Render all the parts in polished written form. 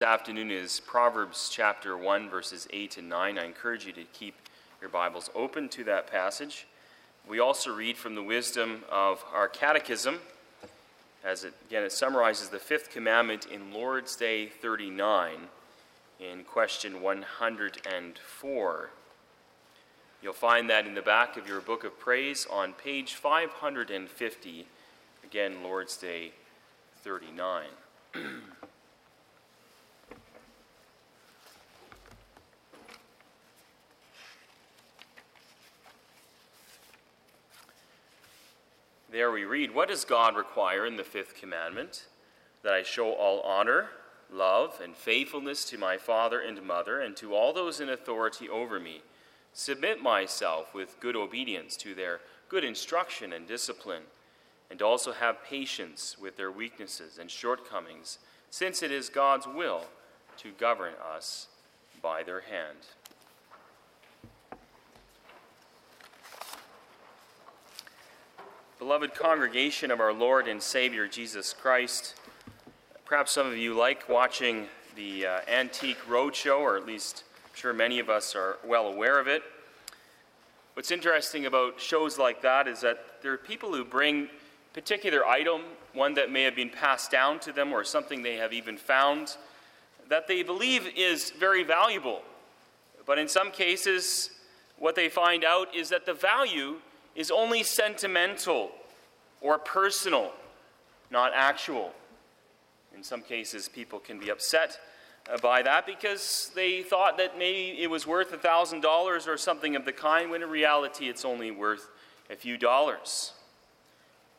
This afternoon is Proverbs chapter 1, verses 8 and 9. I encourage you to keep your Bibles open to that passage. We also read from the wisdom of our catechism, as it summarizes the fifth commandment in Lord's Day 39 in question 104. You'll find that in the back of your book of praise on page 550, again, Lord's Day 39. There we read, what does God require in the fifth commandment? That I show all honor, love, and faithfulness to my father and mother, and to all those in authority over me. Submit myself with good obedience to their good instruction and discipline, and also have patience with their weaknesses and shortcomings, since it is God's will to govern us by their hand. Beloved congregation of our Lord and Savior Jesus Christ, perhaps some of you like watching the Antique Roadshow, or at least I'm sure many of us are well aware of it. What's interesting about shows like that is that there are people who bring a particular item, one that may have been passed down to them or something they have even found, that they believe is very valuable. But in some cases, what they find out is that the value is only sentimental or personal, not actual. In some cases, people can be upset by that because they thought that maybe it was worth $1,000 or something of the kind, when in reality it's only worth a few dollars.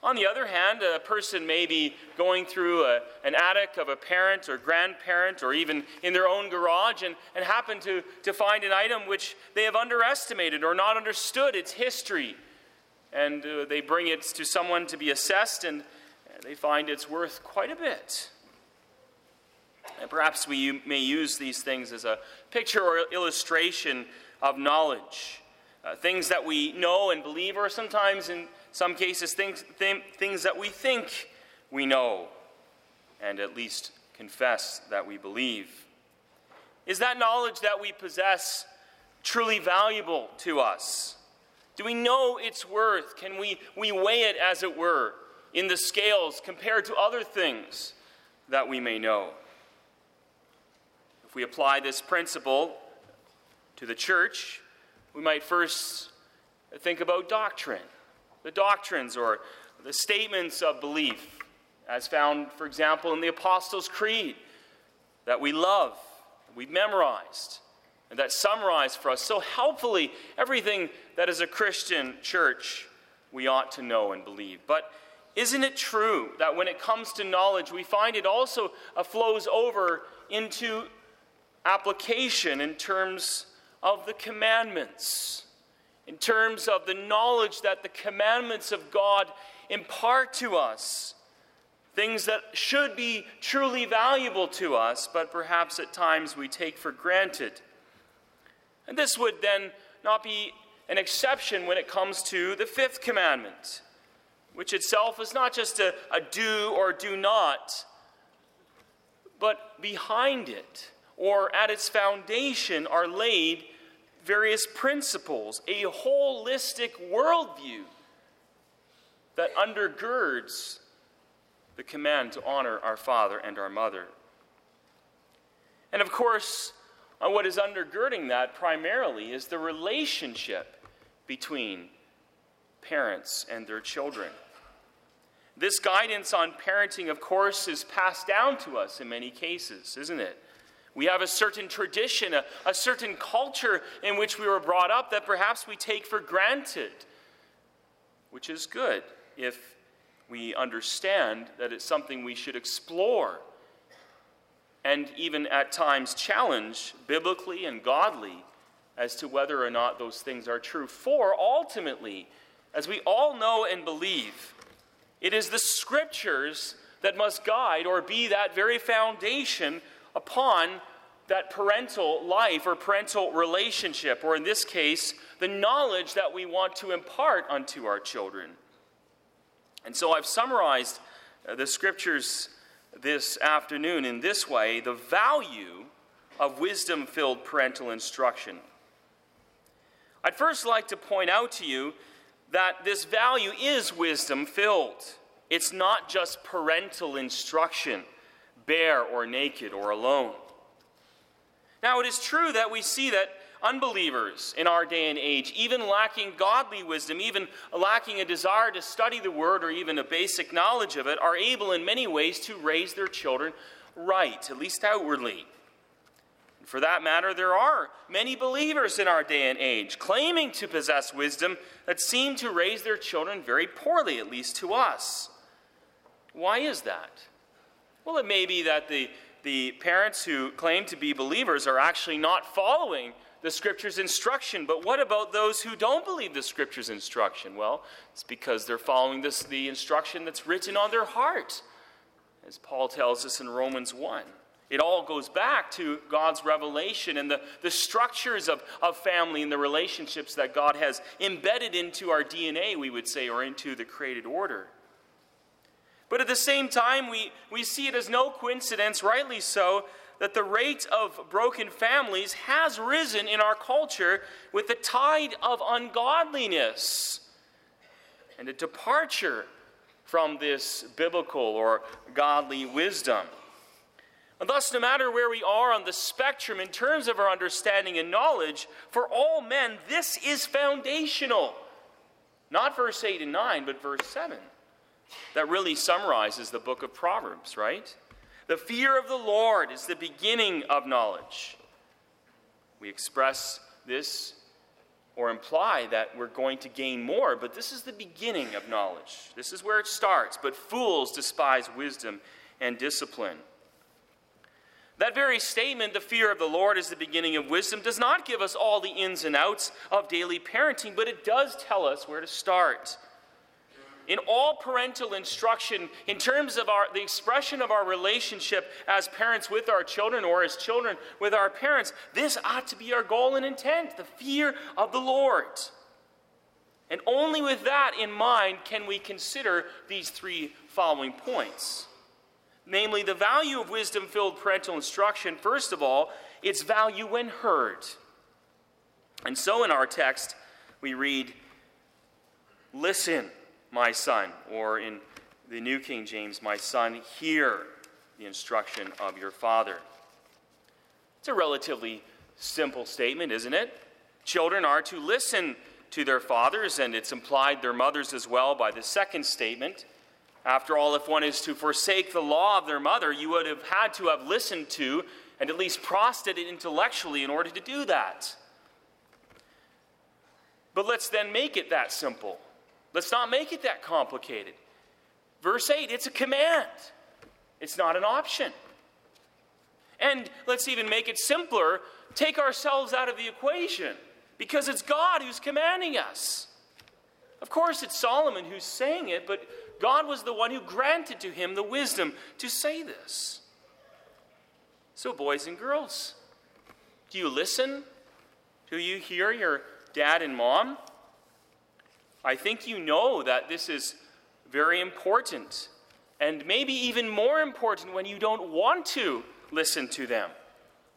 On the other hand, a person may be going through an attic of a parent or grandparent, or even in their own garage, and happen to find an item which they have underestimated or not understood its history. And they bring it to someone to be assessed, and they find it's worth quite a bit. And perhaps we may use these things as a picture or illustration of knowledge. Things that we know and believe, or sometimes in some cases things that we think we know and at least confess that we believe. Is that knowledge that we possess truly valuable to us? Do we know its worth? Can we weigh it, as it were, in the scales compared to other things that we may know? If we apply this principle to the church, we might first think about doctrine. The doctrines or the statements of belief, as found, for example, in the Apostles' Creed, that we love, that we've memorized, and that summarized for us so helpfully everything that as a Christian church we ought to know and believe. But isn't it true that when it comes to knowledge, we find it also flows over into application in terms of the commandments? In terms of the knowledge that the commandments of God impart to us, things that should be truly valuable to us, but perhaps at times we take for granted. And this would then not be an exception when it comes to the fifth commandment, which itself is not just a do or do not, but behind it, or at its foundation, are laid various principles, a holistic worldview that undergirds the command to honor our father and our mother. And of course, what is undergirding that primarily is the relationship between parents and their children. This guidance on parenting, of course, is passed down to us in many cases, isn't it? We have a certain tradition, a certain culture in which we were brought up that perhaps we take for granted, which is good if we understand that it's something we should explore and even at times challenge biblically and godly as to whether or not those things are true. For ultimately, as we all know and believe, it is the Scriptures that must guide or be that very foundation upon that parental life or parental relationship, or in this case, the knowledge that we want to impart unto our children. And so I've summarized the Scriptures this afternoon in this way, the value of wisdom-filled parental instruction. I'd first like to point out to you that this value is wisdom-filled. It's not just parental instruction, bare or naked or alone. Now, it is true that we see that unbelievers in our day and age, even lacking godly wisdom, even lacking a desire to study the Word or even a basic knowledge of it, are able in many ways to raise their children right, at least outwardly. And for that matter, there are many believers in our day and age claiming to possess wisdom that seem to raise their children very poorly, at least to us. Why is that? Well, it may be that the parents who claim to be believers are actually not following the Scripture's instruction. But what about those who don't believe the Scripture's instruction? Well, it's because they're following the instruction that's written on their heart, as Paul tells us in Romans 1. It all goes back to God's revelation and the structures of family and the relationships that God has embedded into our DNA, we would say, or into the created order. But at the same time, we see it as no coincidence, rightly so, that the rate of broken families has risen in our culture with the tide of ungodliness and a departure from this biblical or godly wisdom. And thus, no matter where we are on the spectrum in terms of our understanding and knowledge, for all men, this is foundational. Not verse 8 and 9, but verse 7. That really summarizes the book of Proverbs, right? The fear of the Lord is the beginning of knowledge. We express this or imply that we're going to gain more, but this is the beginning of knowledge. This is where it starts. But fools despise wisdom and discipline. That very statement, the fear of the Lord is the beginning of wisdom, does not give us all the ins and outs of daily parenting, but it does tell us where to start. In all parental instruction, in terms of the expression of our relationship as parents with our children or as children with our parents, this ought to be our goal and intent, the fear of the Lord. And only with that in mind can we consider these three following points. Namely, the value of wisdom-filled parental instruction, first of all, its value when heard. And so in our text, we read, "Listen, my son," or in the New King James, "My son, hear the instruction of your father." It's a relatively simple statement, isn't it? Children are to listen to their fathers, and it's implied their mothers as well by the second statement. After all, if one is to forsake the law of their mother, you would have had to have listened to and at least prosted it intellectually in order to do that. But let's then make it that simple. Let's not make it that complicated. Verse 8, it's a command. It's not an option. And let's even make it simpler. Take ourselves out of the equation, because it's God who's commanding us. Of course, it's Solomon who's saying it, but God was the one who granted to him the wisdom to say this. So, boys and girls, do you listen? Do you hear your dad and mom? I think you know that this is very important, and maybe even more important when you don't want to listen to them.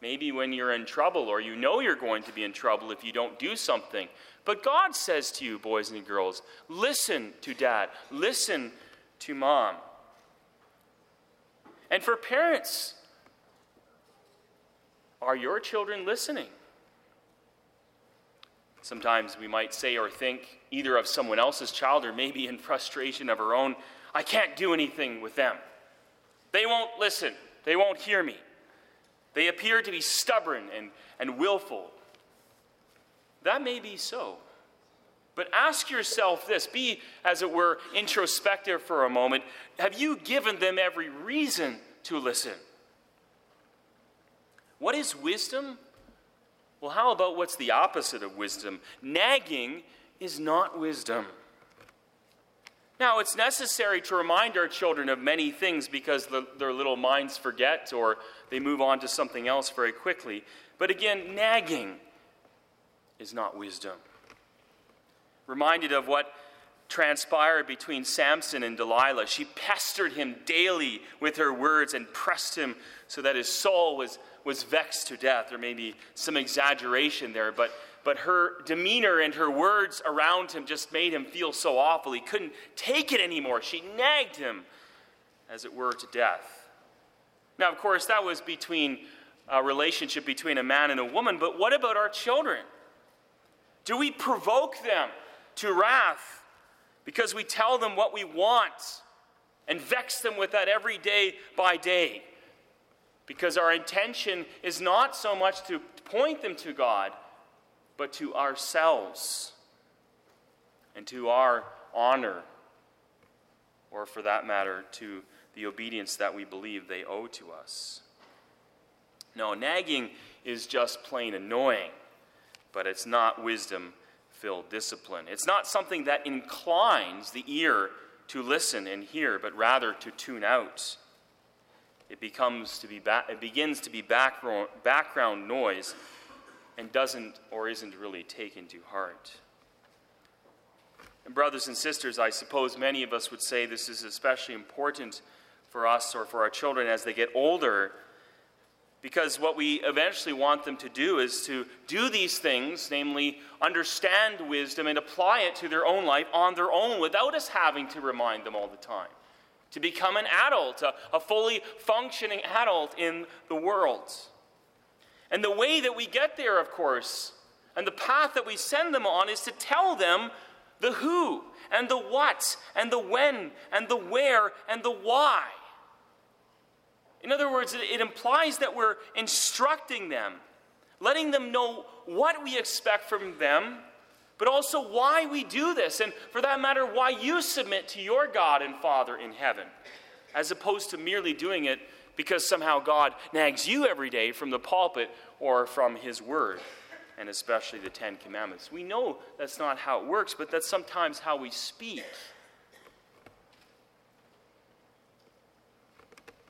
Maybe when you're in trouble, or you know you're going to be in trouble if you don't do something. But God says to you, boys and girls, listen to dad, listen to mom. And for parents, are your children listening? Sometimes we might say or think either of someone else's child, or maybe in frustration of our own, I can't do anything with them. They won't listen. They won't hear me. They appear to be stubborn and willful. That may be so. But ask yourself this. Be, as it were, introspective for a moment. Have you given them every reason to listen? What is wisdom? Well, how about what's the opposite of wisdom? Nagging is not wisdom. Now, it's necessary to remind our children of many things because their little minds forget or they move on to something else very quickly. But again, nagging is not wisdom. Reminded of what transpired between Samson and Delilah. She pestered him daily with her words and pressed him so that his soul was vexed to death. There may be some exaggeration there, but her demeanor and her words around him just made him feel so awful. He couldn't take it anymore. She nagged him, as it were, to death. Now, of course, that was between a relationship between a man and a woman, but what about our children? Do we provoke them to wrath because we tell them what we want and vex them with that every day by day? Because our intention is not so much to point them to God, but to ourselves and to our honor, or for that matter, to the obedience that we believe they owe to us. No, nagging is just plain annoying, but it's not wisdom-filled discipline. It's not something that inclines the ear to listen and hear, but rather to tune out. It begins to be background noise and doesn't or isn't really taken to heart. And brothers and sisters, I suppose many of us would say this is especially important for us or for our children as they get older, because what we eventually want them to do is to do these things, namely understand wisdom and apply it to their own life on their own without us having to remind them all the time. To become an adult, a fully functioning adult in the world. And the way that we get there, of course, and the path that we send them on is to tell them the who and the what and the when and the where and the why. In other words, it implies that we're instructing them, letting them know what we expect from them, but also why we do this, and for that matter, why you submit to your God and Father in heaven, as opposed to merely doing it because somehow God nags you every day from the pulpit or from his word, and especially the Ten Commandments. We know that's not how it works, but that's sometimes how we speak.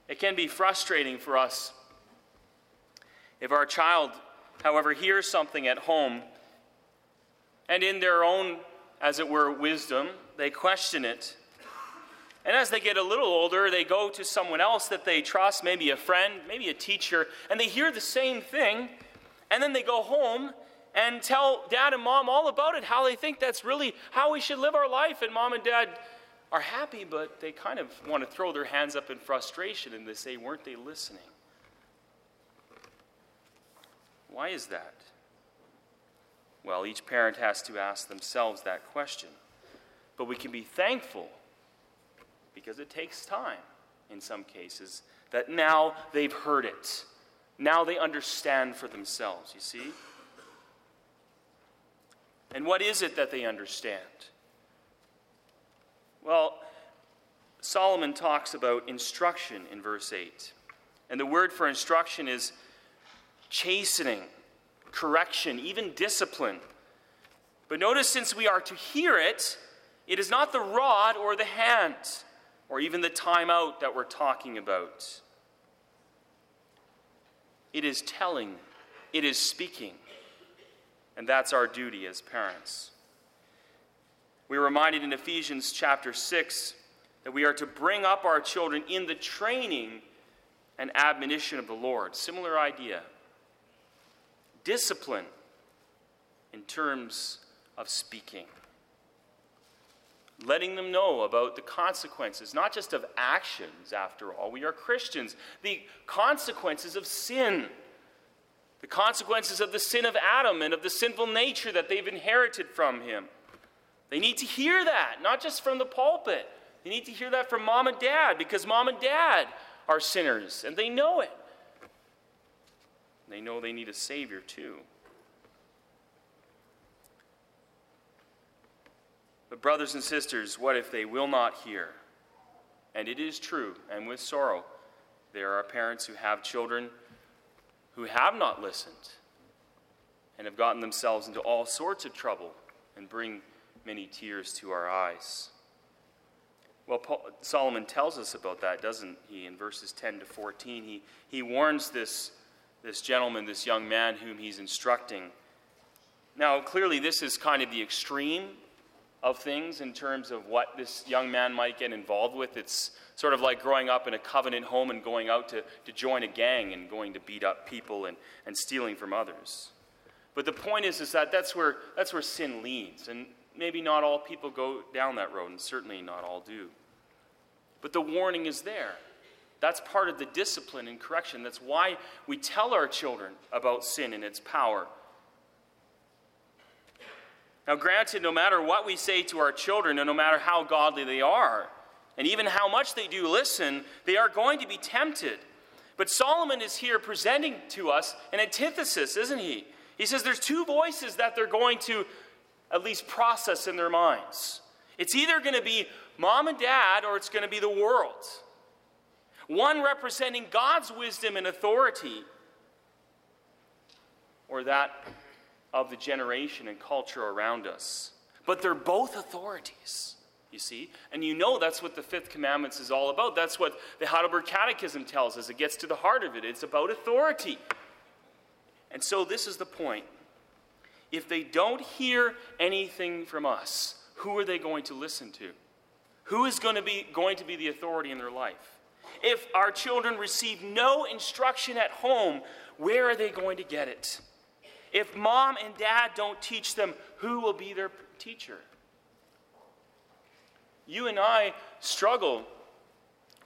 It can be frustrating for us if our child, however, hears something at home and in their own, as it were, wisdom, they question it. And as they get a little older, they go to someone else that they trust, maybe a friend, maybe a teacher, and they hear the same thing, and then they go home and tell Dad and Mom all about it, how they think that's really how we should live our life, and Mom and Dad are happy, but they kind of want to throw their hands up in frustration and they say, weren't they listening? Why is that? Well, each parent has to ask themselves that question. But we can be thankful, because it takes time in some cases, that now they've heard it. Now they understand for themselves, you see? And what is it that they understand? Well, Solomon talks about instruction in verse 8. And the word for instruction is chastening, correction, even discipline. But notice, since we are to hear it, it is not the rod or the hand or even the time out that we're talking about. It is telling. It is speaking. And that's our duty as parents. We're reminded in Ephesians chapter 6 that we are to bring up our children in the training and admonition of the Lord. Similar idea. Discipline in terms of speaking. Letting them know about the consequences, not just of actions, after all. We are Christians. The consequences of sin. The consequences of the sin of Adam and of the sinful nature that they've inherited from him. They need to hear that, not just from the pulpit. They need to hear that from Mom and Dad, because Mom and Dad are sinners, and they know it. They know they need a Savior too. But brothers and sisters, what if they will not hear? And it is true, and with sorrow, there are parents who have children who have not listened and have gotten themselves into all sorts of trouble and bring many tears to our eyes. Well, Solomon tells us about that, doesn't he? In verses 10 to 14, he warns this gentleman, this young man whom he's instructing. Now, clearly, this is kind of the extreme of things in terms of what this young man might get involved with. It's sort of like growing up in a covenant home and going out to join a gang and going to beat up people and stealing from others. But the point is that that's where sin leads. And maybe not all people go down that road, and certainly not all do. But the warning is there. That's part of the discipline and correction. That's why we tell our children about sin and its power. Now, granted, no matter what we say to our children, and no matter how godly they are, and even how much they do listen, they are going to be tempted. But Solomon is here presenting to us an antithesis, isn't he? He says there's two voices that they're going to at least process in their minds. It's either going to be mom and dad, or it's going to be the world. One representing God's wisdom and authority, or that of the generation and culture around us. But they're both authorities, you see. And you know that's what the Fifth Commandments is all about. That's what the Heidelberg Catechism tells us. It gets to the heart of it. It's about authority. And so this is the point. If they don't hear anything from us, who are they going to listen to? Who is going to be the authority in their life? If our children receive no instruction at home, where are they going to get it? If mom and dad don't teach them, who will be their teacher? You and I struggle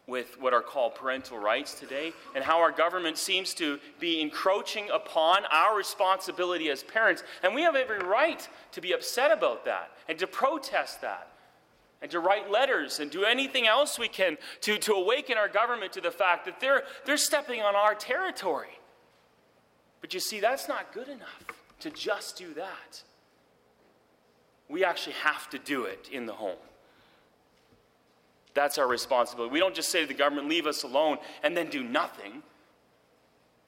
with what are called parental rights today, and how our government seems to be encroaching upon our responsibility as parents. And we have every right to be upset about that, and to protest that, and to write letters, and do anything else we can to awaken our government to the fact that they're stepping on our territory. But you see, that's not good enough to just do that. We actually have to do it in the home. That's our responsibility. We don't just say to the government, leave us alone, and then do nothing,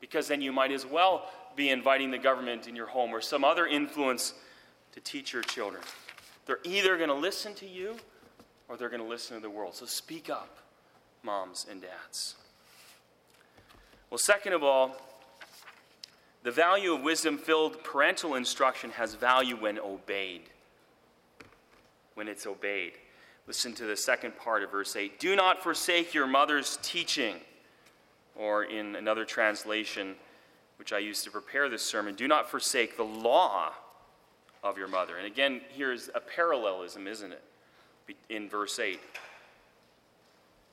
because then you might as well be inviting the government in your home or some other influence to teach your children. They're either going to listen to you or they're going to listen to the world. So speak up, moms and dads. Well, second of all, the value of wisdom-filled parental instruction has value when obeyed. When it's obeyed. Listen to the second part of verse 8. Do not forsake your mother's teaching. Or in another translation, which I used to prepare this sermon, do not forsake the law of your mother. And again, here's a parallelism, isn't it? In verse 8.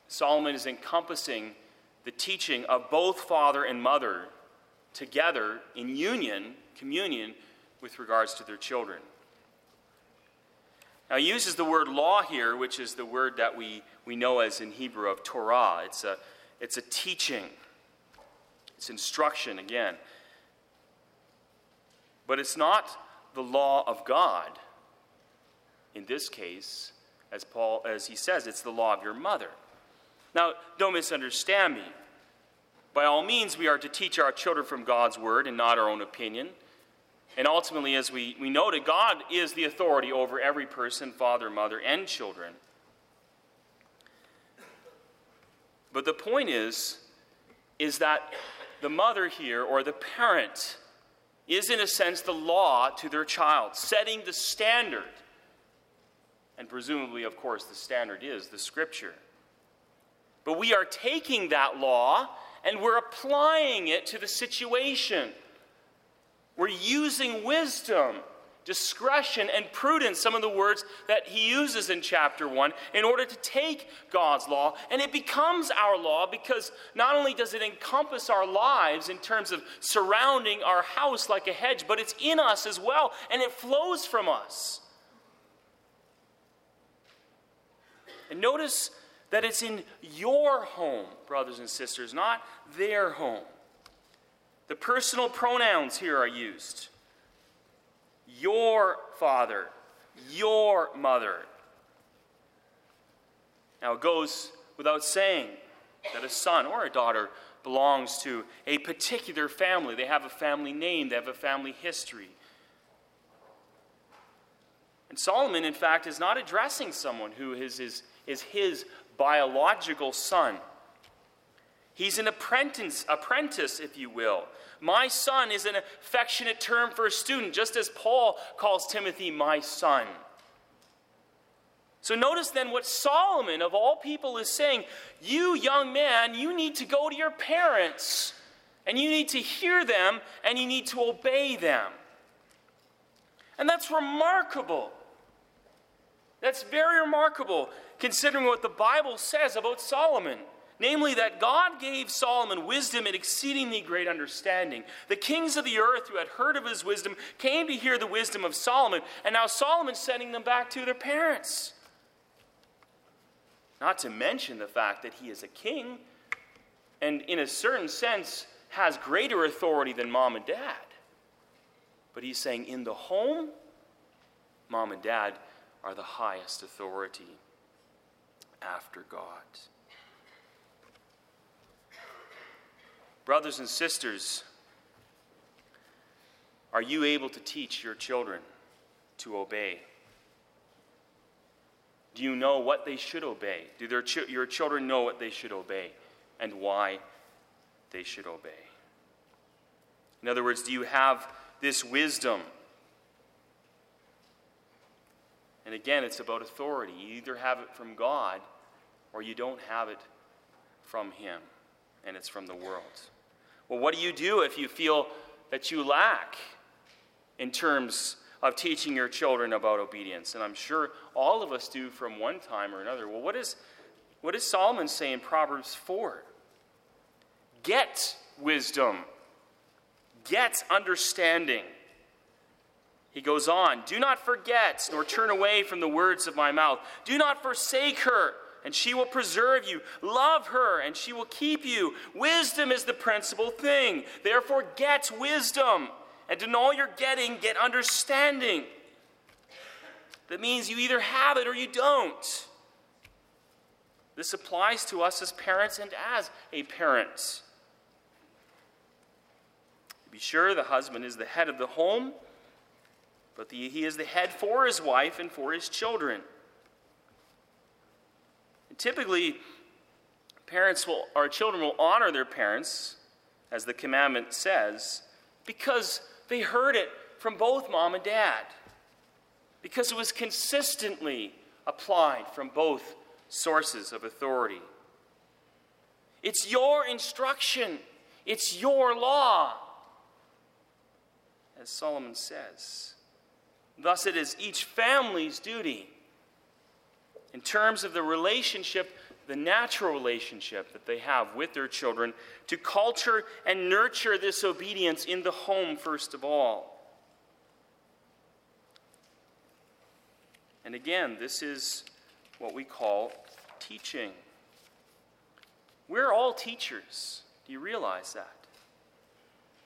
Solomon is encompassing the teaching of both father and mother together in communion, with regards to their children. Now, he uses the word law here, which is the word that we know as in Hebrew of Torah. It's a teaching. It's instruction again. But it's not the law of God. In this case, as he says, it's the law of your mother. Now, don't misunderstand me. By all means, we are to teach our children from God's word and not our own opinion. And ultimately, as we noted, God is the authority over every person, father, mother, and children. But the point is that the mother here, or the parent, is in a sense the law to their child, setting the standard. And presumably, of course, the standard is the Scripture. But we are taking that law and we're applying it to the situation. We're using wisdom, discretion, and prudence, some of the words that he uses in chapter 1, in order to take God's law. And it becomes our law because not only does it encompass our lives in terms of surrounding our house like a hedge, but it's in us as well, and it flows from us. And notice that it's in your home, brothers and sisters, not their home. The personal pronouns here are used. Your father, your mother. Now, it goes without saying that a son or a daughter belongs to a particular family. They have a family name. They have a family history. And Solomon, in fact, is not addressing someone who is his biological son. He's an apprentice, if you will. My son is an affectionate term for a student, just as Paul calls Timothy my son. So notice then what Solomon, of all people, is saying. You, young man, you need to go to your parents, and you need to hear them, and you need to obey them. And that's remarkable. That's very remarkable, considering what the Bible says about Solomon. Namely, that God gave Solomon wisdom and exceedingly great understanding. The kings of the earth who had heard of his wisdom came to hear the wisdom of Solomon, and now Solomon's sending them back to their parents. Not to mention the fact that he is a king, and in a certain sense has greater authority than mom and dad. But he's saying in the home, mom and dad are the highest authority after God. Brothers and sisters, are you able to teach your children to obey? Do you know what they should obey? Do your children know what they should obey and why they should obey? In other words, do you have this wisdom? And again, it's about authority. You either have it from God or you don't have it from Him, and it's from the world. Well, what do you do if you feel that you lack in terms of teaching your children about obedience? And I'm sure all of us do from one time or another. Well, what does Solomon say in Proverbs 4? Get wisdom. Get understanding. He goes on, do not forget nor turn away from the words of my mouth. Do not forsake her, and she will preserve you. Love her, and she will keep you. Wisdom is the principal thing. Therefore, get wisdom. And in all you're getting, get understanding. That means you either have it or you don't. This applies to us as parents and as a parent. To be sure, the husband is the head of the home, but he is the head for his wife and for his children. Typically, children will honor their parents, as the commandment says, because they heard it from both mom and dad, because it was consistently applied from both sources of authority. It's your instruction. It's your law, as Solomon says. Thus, it is each family's duty, in terms of the relationship, the natural relationship that they have with their children, to culture and nurture this obedience in the home first of all. And again, this is what we call teaching. We're all teachers. Do you realize that?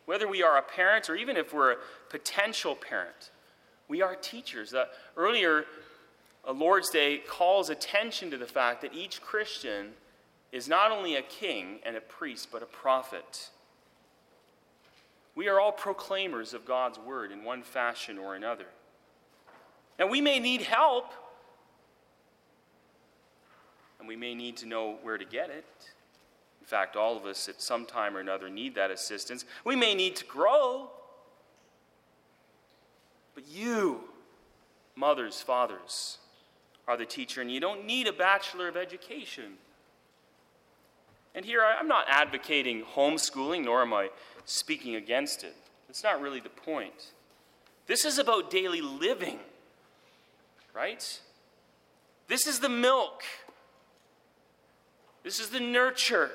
Whether we are a parent or even if we're a potential parent, we are teachers. Earlier, a Lord's Day calls attention to the fact that each Christian is not only a king and a priest, but a prophet. We are all proclaimers of God's word in one fashion or another. And we may need help, and we may need to know where to get it. In fact, all of us at some time or another need that assistance. We may need to grow. But you, mothers, fathers, are the teacher, and you don't need a bachelor of education. And here, I'm not advocating homeschooling, nor am I speaking against it. That's not really the point. This is about daily living, right? This is the milk. This is the nurture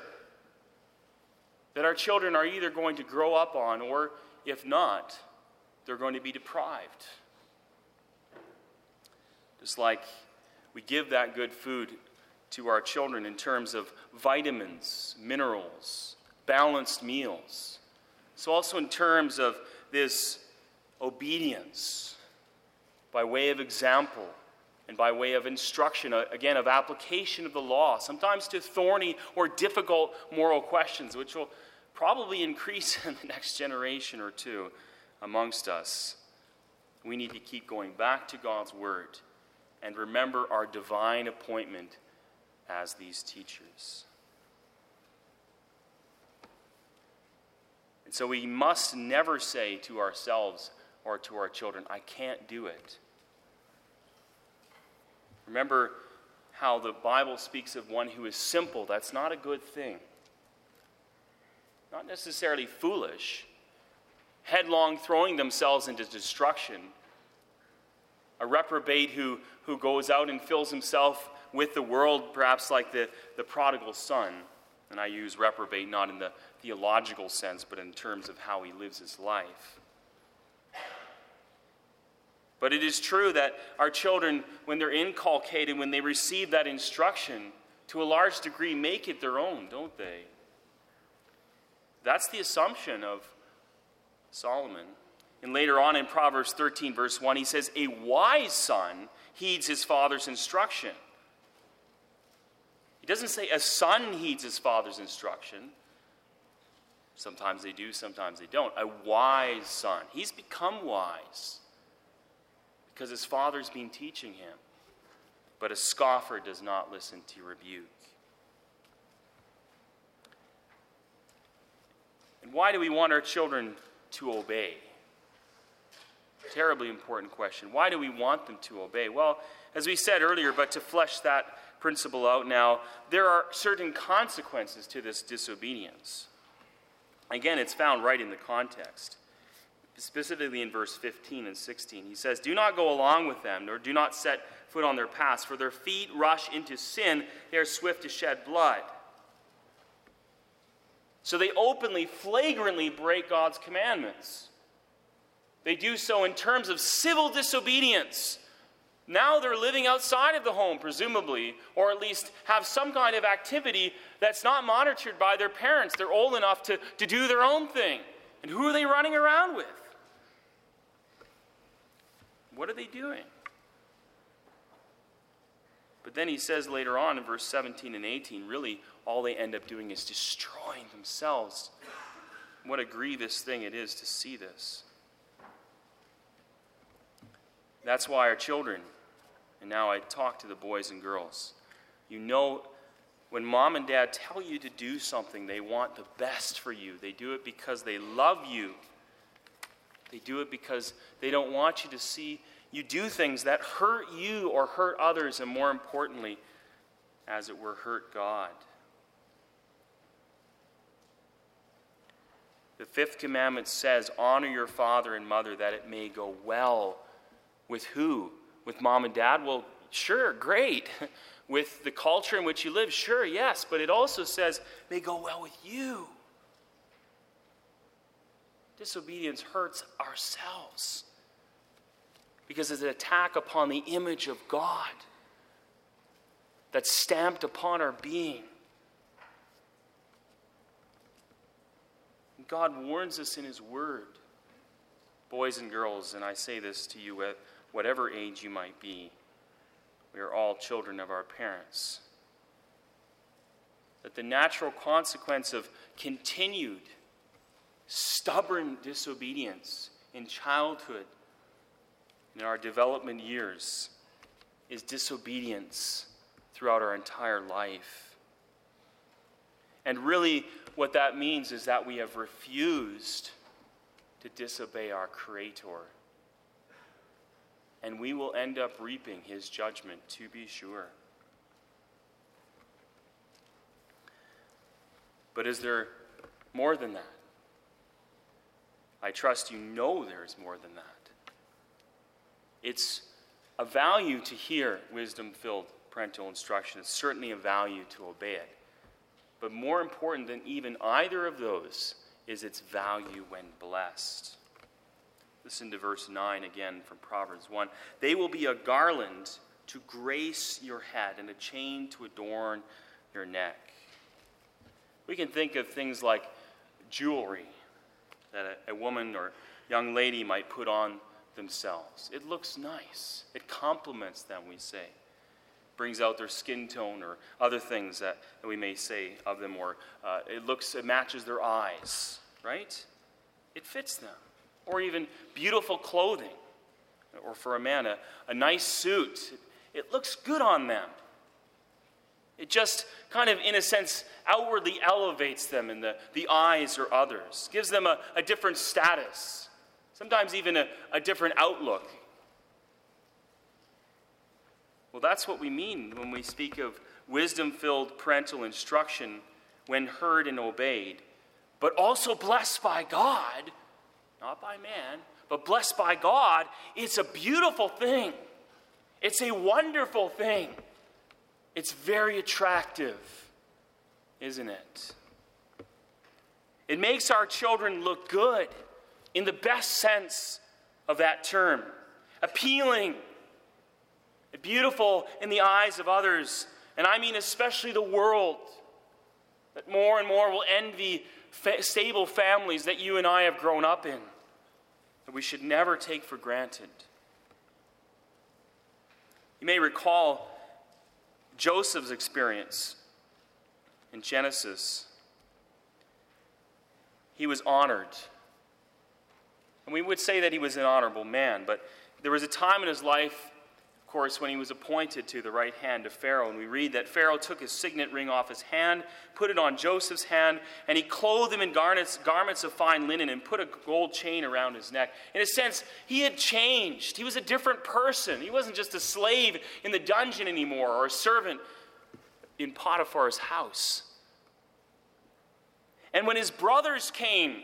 that our children are either going to grow up on, or if not, they're going to be deprived. Just like we give that good food to our children in terms of vitamins, minerals, balanced meals, so also in terms of this obedience by way of example and by way of instruction, again, of application of the law, sometimes to thorny or difficult moral questions, which will probably increase in the next generation or two amongst us. We need to keep going back to God's word and remember our divine appointment as these teachers. And so we must never say to ourselves or to our children, I can't do it. Remember how the Bible speaks of one who is simple. That's not a good thing. Not necessarily foolish, headlong throwing themselves into destruction. A reprobate who goes out and fills himself with the world, perhaps like the prodigal son. And I use reprobate not in the theological sense, but in terms of how he lives his life. But it is true that our children, when they're inculcated, when they receive that instruction, to a large degree make it their own, don't they? That's the assumption of Solomon. And later on in Proverbs 13, verse 1, he says, "A wise son heeds his father's instruction." He doesn't say a son heeds his father's instruction. Sometimes they do, sometimes they don't. A wise son. He's become wise because his father's been teaching him. But a scoffer does not listen to rebuke. And why do we want our children to obey? Terribly important question. Why do we want them to obey? Well, as we said earlier, but to flesh that principle out now, there are certain consequences to this disobedience. Again, it's found right in the context, specifically in verse 15 and 16. He says, "Do not go along with them, nor do not set foot on their paths, for their feet rush into sin, they are swift to shed blood." So they openly, flagrantly break God's commandments. They do so in terms of civil disobedience. Now they're living outside of the home, presumably, or at least have some kind of activity that's not monitored by their parents. They're old enough to do their own thing. And who are they running around with? What are they doing? But then he says later on in verse 17 and 18, really all they end up doing is destroying themselves. What a grievous thing it is to see this. That's why our children, and now I talk to the boys and girls, you know, when mom and dad tell you to do something, they want the best for you. They do it because they love you. They do it because they don't want you to see you do things that hurt you or hurt others, and more importantly, as it were, hurt God. The fifth commandment says, "Honor your father and mother, that it may go well." With who? With mom and dad? Well, sure, great. With the culture in which you live? Sure, yes. But it also says, may go well with you. Disobedience hurts ourselves because it's an attack upon the image of God that's stamped upon our being. And God warns us in His Word. Boys and girls, and I say this to you at whatever age you might be, we are all children of our parents. That the natural consequence of continued stubborn disobedience in childhood, in our development years, is disobedience throughout our entire life. And really, what that means is that we have refused to disobey our Creator. And we will end up reaping His judgment, to be sure. But is there more than that? I trust you know there is more than that. It's a value to hear wisdom-filled parental instruction. It's certainly a value to obey it. But more important than even either of those is its value when blessed. Listen to verse 9 again from Proverbs 1. "They will be a garland to grace your head and a chain to adorn your neck." We can think of things like jewelry that a woman or young lady might put on themselves. It looks nice. It compliments them, we say. Brings out their skin tone or other things that we may say of them, or it matches their eyes, right? It fits them. Or even beautiful clothing, or for a man, a nice suit. It looks good on them. It just kind of, in a sense, outwardly elevates them in the eyes or others, gives them a different status, sometimes even a different outlook. Well, that's what we mean when we speak of wisdom-filled parental instruction when heard and obeyed, but also blessed by God, not by man, but blessed by God. It's a beautiful thing. It's a wonderful thing. It's very attractive, isn't it? It makes our children look good in the best sense of that term. Appealing, beautiful in the eyes of others, and I mean especially the world, that more and more will envy stable families that you and I have grown up in, that we should never take for granted. You may recall Joseph's experience in Genesis. He was honored. And we would say that he was an honorable man, but there was a time in his life, of course, when he was appointed to the right hand of Pharaoh. And we read that Pharaoh took his signet ring off his hand, put it on Joseph's hand, and he clothed him in garments of fine linen and put a gold chain around his neck. In a sense, he had changed. He was a different person. He wasn't just a slave in the dungeon anymore or a servant in Potiphar's house. And when his brothers came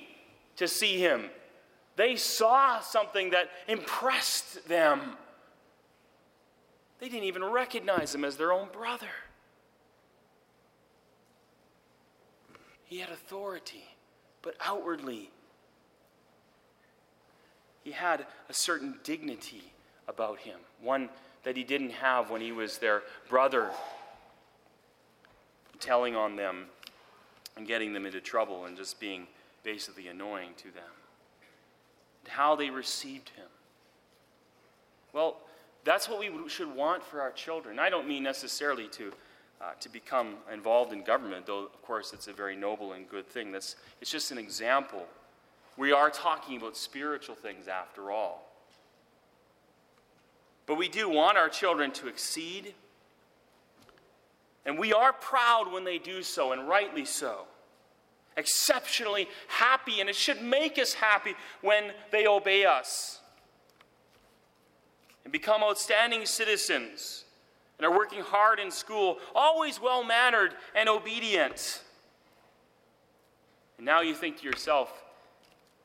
to see him, they saw something that impressed them. They didn't even recognize him as their own brother. He had authority, but outwardly, he had a certain dignity about him, one that he didn't have when he was their brother, telling on them and getting them into trouble and just being basically annoying to them. How they received him. Well, that's what we should want for our children. I don't mean necessarily to become involved in government, though, of course, it's a very noble and good thing. It's just an example. We are talking about spiritual things after all. But we do want our children to exceed, and we are proud when they do so, and rightly so. Exceptionally happy, and it should make us happy when they obey us and become outstanding citizens and are working hard in school, always well-mannered and obedient. And now you think to yourself,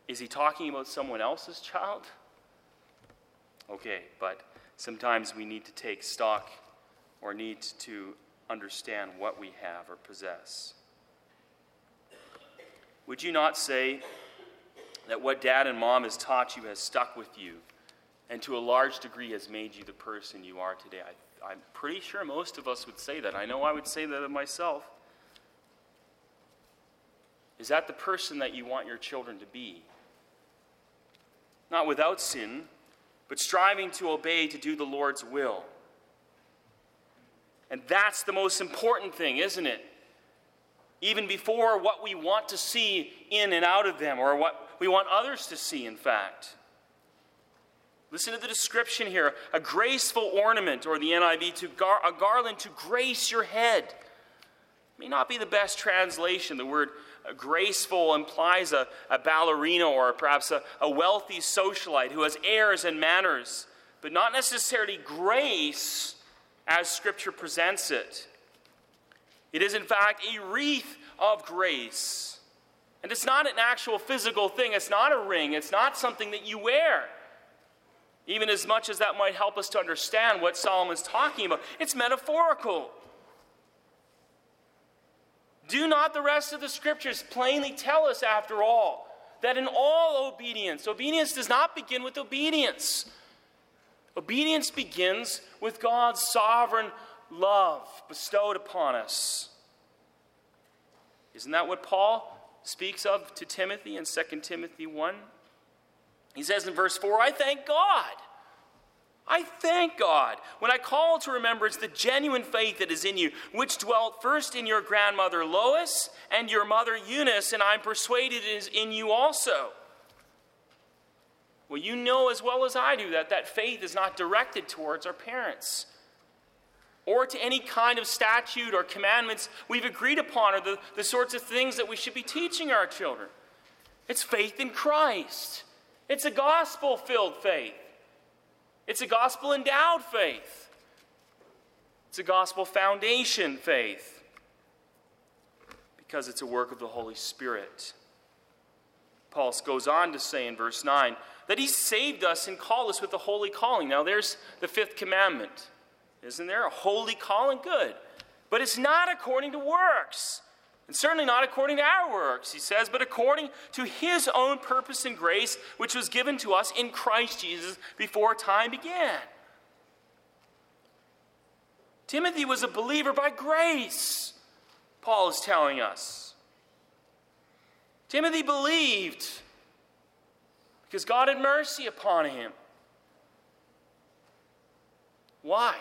is he talking about someone else's child? Okay, but sometimes we need to take stock or need to understand what we have or possess. Would you not say that what Dad and Mom has taught you has stuck with you and to a large degree has made you the person you are today? I'm pretty sure most of us would say that. I know I would say that of myself. Is that the person that you want your children to be? Not without sin, but striving to obey, to do the Lord's will. And that's the most important thing, isn't it? Even before what we want to see in and out of them, or what we want others to see, in fact. Listen to the description here. A graceful ornament, or the NIV, a garland to grace your head. It may not be the best translation. The word graceful implies a ballerina or perhaps a wealthy socialite who has airs and manners, but not necessarily grace as Scripture presents it. It is, in fact, a wreath of grace. And it's not an actual physical thing. It's not a ring. It's not something that you wear. Even as much as that might help us to understand what Solomon's talking about, it's metaphorical. Do not the rest of the Scriptures plainly tell us, after all, that in all obedience does not begin with obedience. Obedience begins with God's sovereign love bestowed upon us. Isn't that what Paul speaks of to Timothy in 2 Timothy 1? He says in verse 4, I thank God when I call to remembrance the genuine faith that is in you, which dwelt first in your grandmother Lois and your mother Eunice, and I'm persuaded it is in you also. Well, you know as well as I do that faith is not directed towards our parents, or to any kind of statute or commandments we've agreed upon, or the sorts of things that we should be teaching our children. It's faith in Christ. It's a gospel-filled faith. It's a gospel-endowed faith. It's a gospel foundation faith because it's a work of the Holy Spirit. Paul goes on to say in verse 9 that he saved us and called us with a holy calling. Now there's the fifth commandment. Isn't there a holy calling? Good. But it's not according to works. And certainly not according to our works, he says, but according to his own purpose and grace, which was given to us in Christ Jesus before time began. Timothy was a believer by grace, Paul is telling us. Timothy believed because God had mercy upon him. Why?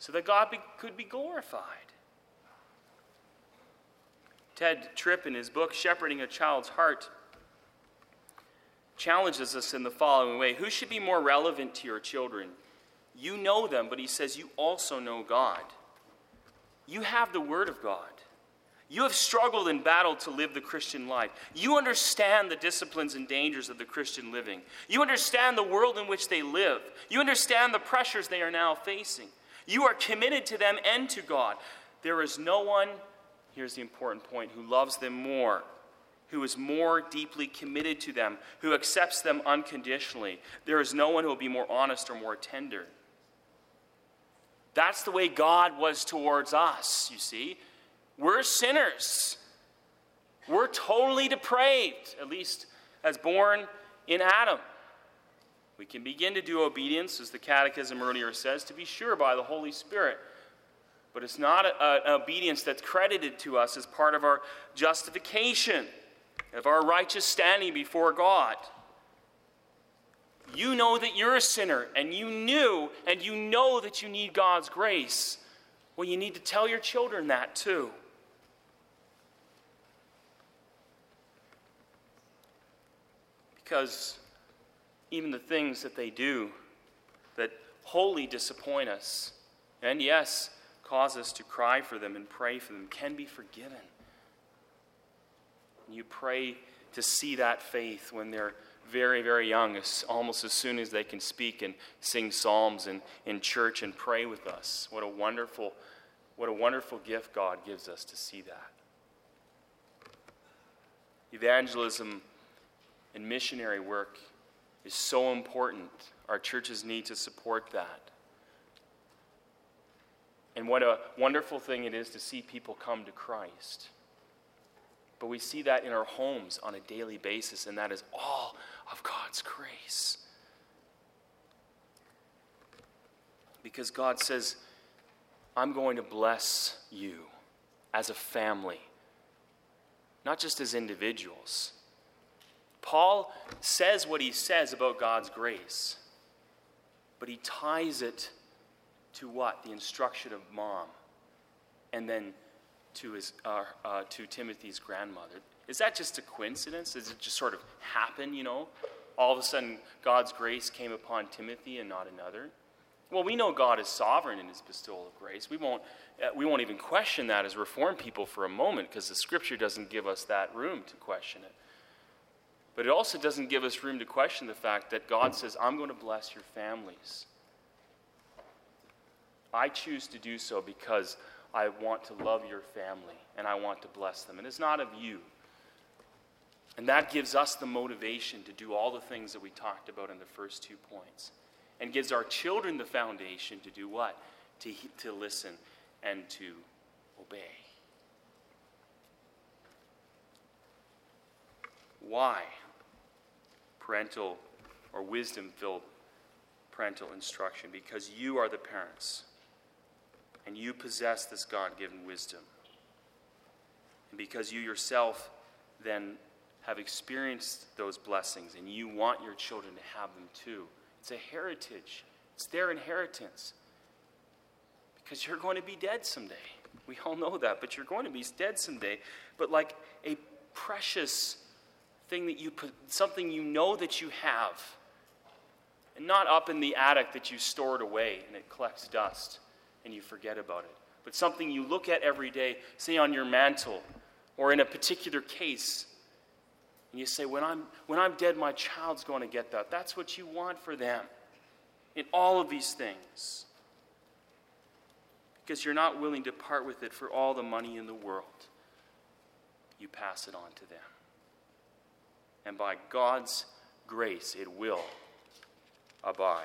So that God could be glorified. Ted Tripp, in his book, Shepherding a Child's Heart, challenges us in the following way. Who should be more relevant to your children? You know them, but he says you also know God. You have the Word of God. You have struggled and battled to live the Christian life. You understand the disciplines and dangers of the Christian living. You understand the world in which they live. You understand the pressures they are now facing. You are committed to them and to God. There is no one, here's the important point, who loves them more, who is more deeply committed to them, who accepts them unconditionally. There is no one who will be more honest or more tender. That's the way God was towards us, you see. We're sinners. We're totally depraved, at least as born in Adam. We can begin to do obedience, as the Catechism earlier says, to be sure by the Holy Spirit. But it's not an obedience that's credited to us as part of our justification, of our righteous standing before God. You know that you're a sinner, and you knew, and you know that you need God's grace. Well, you need to tell your children that too. Because even the things that they do that wholly disappoint us, and yes, cause us to cry for them and pray for them, can be forgiven. And you pray to see that faith when they're very, very young, almost as soon as they can speak and sing psalms and in church and pray with us. What a wonderful gift God gives us to see that. Evangelism and missionary work is so important. Our churches need to support that. And what a wonderful thing it is to see people come to Christ. But we see that in our homes on a daily basis, and that is all of God's grace. Because God says, I'm going to bless you as a family, not just as individuals. Paul says what he says about God's grace, but he ties it to what? The instruction of mom, and then to Timothy's grandmother. Is that just a coincidence? Does it just sort of happen, you know? All of a sudden, God's grace came upon Timothy and not another? Well, we know God is sovereign in his bestowal of grace. We won't even question that as Reformed people for a moment, because the Scripture doesn't give us that room to question it. But it also doesn't give us room to question the fact that God says, I'm going to bless your families. I choose to do so because I want to love your family and I want to bless them. And it's not of you. And that gives us the motivation to do all the things that we talked about in the first 2 points. And gives our children the foundation to do what? To listen and to obey. Why parental or wisdom-filled parental instruction? Because you are the parents. And you possess this God-given wisdom. And because you yourself then have experienced those blessings and you want your children to have them too. It's a heritage. It's their inheritance. Because you're going to be dead someday. We all know that, but you're going to be dead someday. But like a precious thing that you put, something you know that you have. And not up in the attic that you stored away and it collects dust. And you forget about it. But something you look at every day, say on your mantle, or in a particular case, and you say, when I'm dead, my child's going to get that. That's what you want for them in all of these things. because you're not willing to part with it for all the money in the world. You pass it on to them. And by God's grace, it will abide.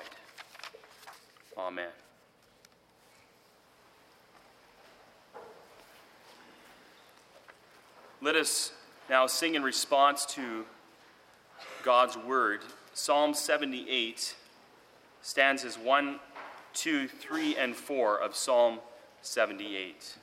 Amen. Let us now sing in response to God's word. Psalm 78, stanzas 1, 2, 3, and 4 of Psalm 78.